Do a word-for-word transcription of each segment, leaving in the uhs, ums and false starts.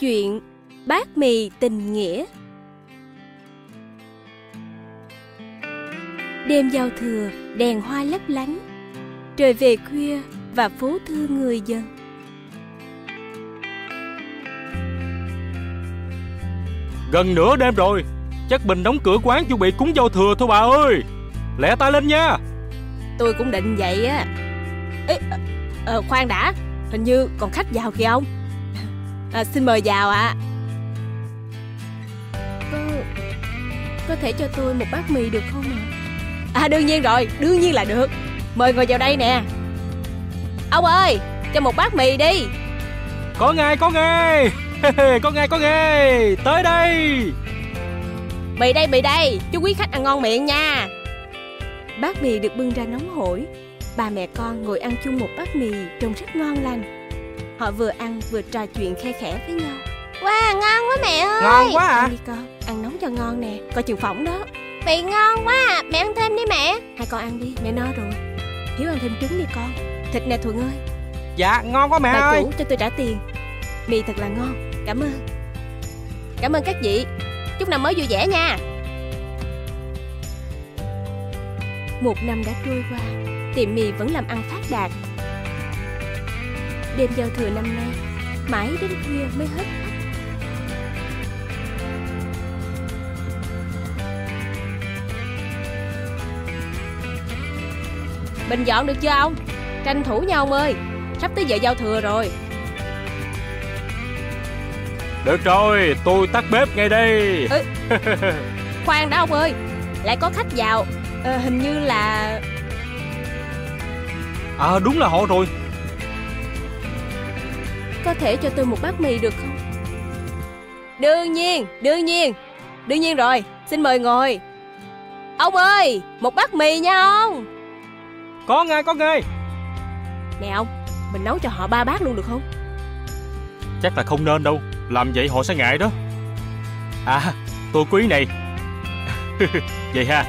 chuyện Bát Mì Tình Nghĩa. Đêm giao thừa, đèn hoa lấp lánh, trời về khuya và phố thư người dân. Gần nửa đêm rồi, chắc Bình đóng cửa quán chuẩn bị cúng giao thừa thôi bà ơi. Lẹ tay lên nha. Tôi cũng định vậy á. Ê, ờ, khoan đã, hình như còn khách vào kìa ông. À, xin mời vào ạ. À. Có, có thể cho tôi một bát mì được không ạ? À? à đương nhiên rồi, đương nhiên là được. Mời ngồi vào đây nè. Ông ơi, cho một bát mì đi. Có ngay, có ngay. Có ngay, có ngay. Tới đây. Mì đây, mì đây. Chú quý khách ăn ngon miệng nha. Bát mì được bưng ra nóng hổi. Ba mẹ con ngồi ăn chung một bát mì trông rất ngon lành. Họ vừa ăn vừa trò chuyện khe khẽ với nhau. Wow, ngon quá mẹ ơi. Ngon quá à. Ăn đi con, ăn nóng cho ngon nè, coi chừng phỏng đó. Mì ngon quá à, mẹ ăn thêm đi mẹ. Hai con ăn đi, mẹ no rồi. Hiếu ăn thêm trứng đi con. Thịt nè Thuận ơi. Dạ, ngon quá mẹ ơi. Bà chủ cho tôi trả tiền. Mì thật là ngon, cảm ơn. Cảm ơn các vị. Chúc năm mới vui vẻ nha. Một năm đã trôi qua, tiệm mì vẫn làm ăn phát đạt. Đêm giao thừa năm nay, mãi đến khuya mới hết khách. Bình dọn được chưa ông? Tranh thủ nhau ông ơi, sắp tới giờ giao thừa rồi. Được rồi, tôi tắt bếp ngay đây. Ừ. Khoan đã ông ơi, lại có khách vào. Ờ, hình như là... À đúng là họ rồi. Có thể cho tôi một bát mì được không? Đương nhiên, đương nhiên. Đương nhiên rồi, xin mời ngồi. Ông ơi, một bát mì nha ông. Có ngay, có ngay. Nè ông, mình nấu cho họ ba bát luôn được không? Chắc là không nên đâu, làm vậy họ sẽ ngại đó. À, tô quý này. Vậy ha,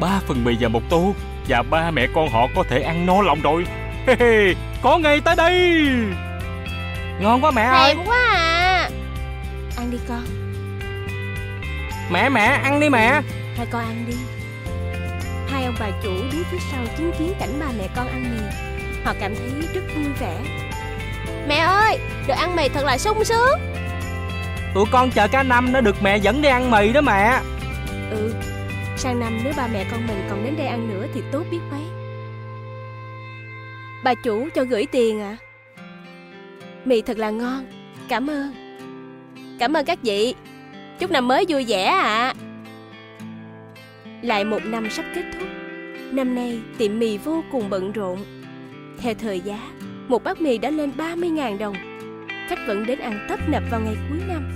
ba phần mì và một tô. Và ba mẹ con họ có thể ăn no lòng rồi. Có ngay tới đây. Ngon quá mẹ ơi. Thèm quá à. Ăn đi con. Mẹ mẹ ăn đi mẹ. Hai con ăn đi. Hai ông bà chủ đứng phía sau chứng kiến cảnh ba mẹ con ăn mì. Họ cảm thấy rất vui vẻ. Mẹ ơi, được ăn mì thật là sung sướng. Tụi con chờ cả năm nó được mẹ dẫn đi ăn mì đó mẹ. Ừ, sang năm nếu ba mẹ con mình còn đến đây ăn nữa thì tốt biết mấy. Bà chủ cho gửi tiền ạ. À? Mì thật là ngon, cảm ơn. Cảm ơn các vị. Chúc năm mới vui vẻ ạ. À. Lại một năm sắp kết thúc. Năm nay tiệm mì vô cùng bận rộn. Theo thời giá, một bát mì đã lên ba mươi nghìn đồng. Khách vẫn đến ăn tấp nập vào ngày cuối năm.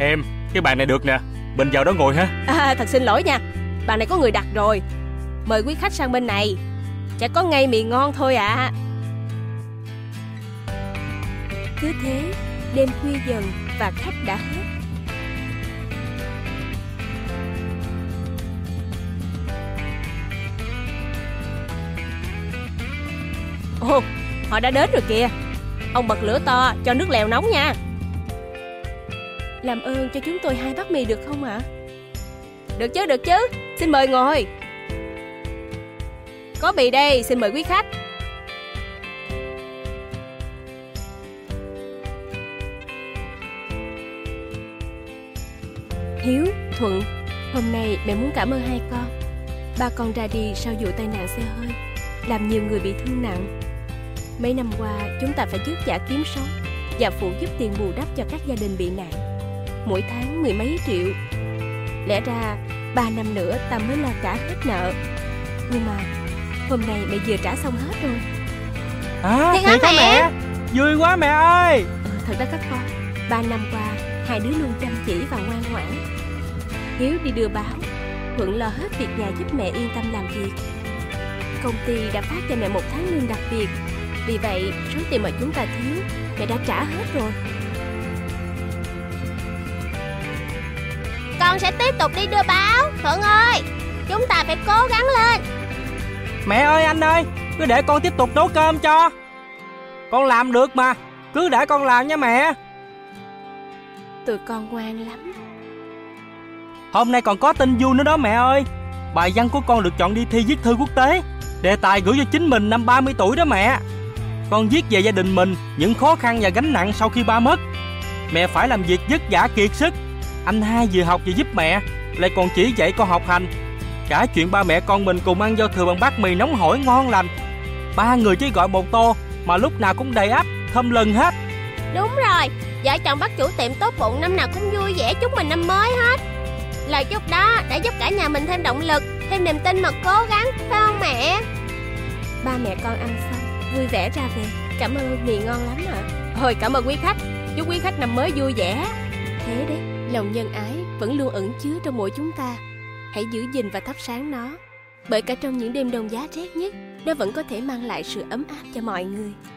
Em, cái bàn này được nè. Mình vào đó ngồi ha. À, thật xin lỗi nha, bàn này có người đặt rồi. Mời quý khách sang bên này. Chả có ngay mì ngon thôi ạ. À. Cứ thế, đêm khuya dần và khách đã hết. Ồ, họ đã đến rồi kìa. Ông bật lửa to cho nước lèo nóng nha. Làm ơn cho chúng tôi hai bát mì được không ạ? À? Được chứ, được chứ. Xin mời ngồi. Có mì đây, xin mời quý khách. Hiếu, Thuận, hôm nay mẹ muốn cảm ơn hai con. Ba con ra đi sau vụ tai nạn xe hơi, làm nhiều người bị thương nặng. Mấy năm qua chúng ta phải vất vả kiếm sống và phụ giúp tiền bù đắp cho các gia đình bị nạn. Mỗi tháng mười mấy triệu. Lẽ ra ba năm nữa ta mới lo trả hết nợ. Nhưng mà hôm nay mẹ vừa trả xong hết rồi. À, thiệt hả mẹ? mẹ? Vui quá mẹ ơi. Ừ, thật đó các con. Ba năm qua hai đứa luôn chăm chỉ và ngoan ngoãn. Hiếu đi đưa báo, Thuận lo hết việc nhà giúp mẹ yên tâm làm việc. Công ty đã phát cho mẹ một tháng lương đặc biệt. Vì vậy số tiền mà chúng ta thiếu mẹ đã trả hết rồi. Con sẽ tiếp tục đi đưa báo. Thuận ơi, chúng ta phải cố gắng lên. Mẹ ơi, anh ơi, cứ để con tiếp tục nấu cơm cho. Con làm được mà, cứ để con làm nha mẹ. Tụi con ngoan lắm. Hôm nay còn có tin vui nữa đó mẹ ơi. Bài văn của con được chọn đi thi viết thư quốc tế. Đề tài gửi cho chính mình năm ba mươi tuổi đó mẹ. Con viết về gia đình mình, những khó khăn và gánh nặng sau khi ba mất. Mẹ phải làm việc vất vả kiệt sức. Anh hai vừa học vừa giúp mẹ, lại còn chỉ dạy con học hành. Cả chuyện ba mẹ con mình cùng ăn giao thừa bằng bát mì nóng hổi ngon lành. Ba người chỉ gọi một tô mà lúc nào cũng đầy ắp, thơm lừng hết. Đúng rồi, vợ chồng bác chủ tiệm tốt bụng năm nào cũng vui vẻ chúc mình năm mới hết. Lời chúc đó đã giúp cả nhà mình thêm động lực, thêm niềm tin mà cố gắng, phải không mẹ? Ba mẹ con ăn xong vui vẻ ra về. Cảm ơn, mì ngon lắm ạ. Thôi cảm ơn quý khách, chúc quý khách năm mới vui vẻ. Thế đấy, lòng nhân ái vẫn luôn ẩn chứa trong mỗi chúng ta. Hãy giữ gìn và thắp sáng nó, bởi cả trong những đêm đông giá rét nhất, nó vẫn có thể mang lại sự ấm áp cho mọi người.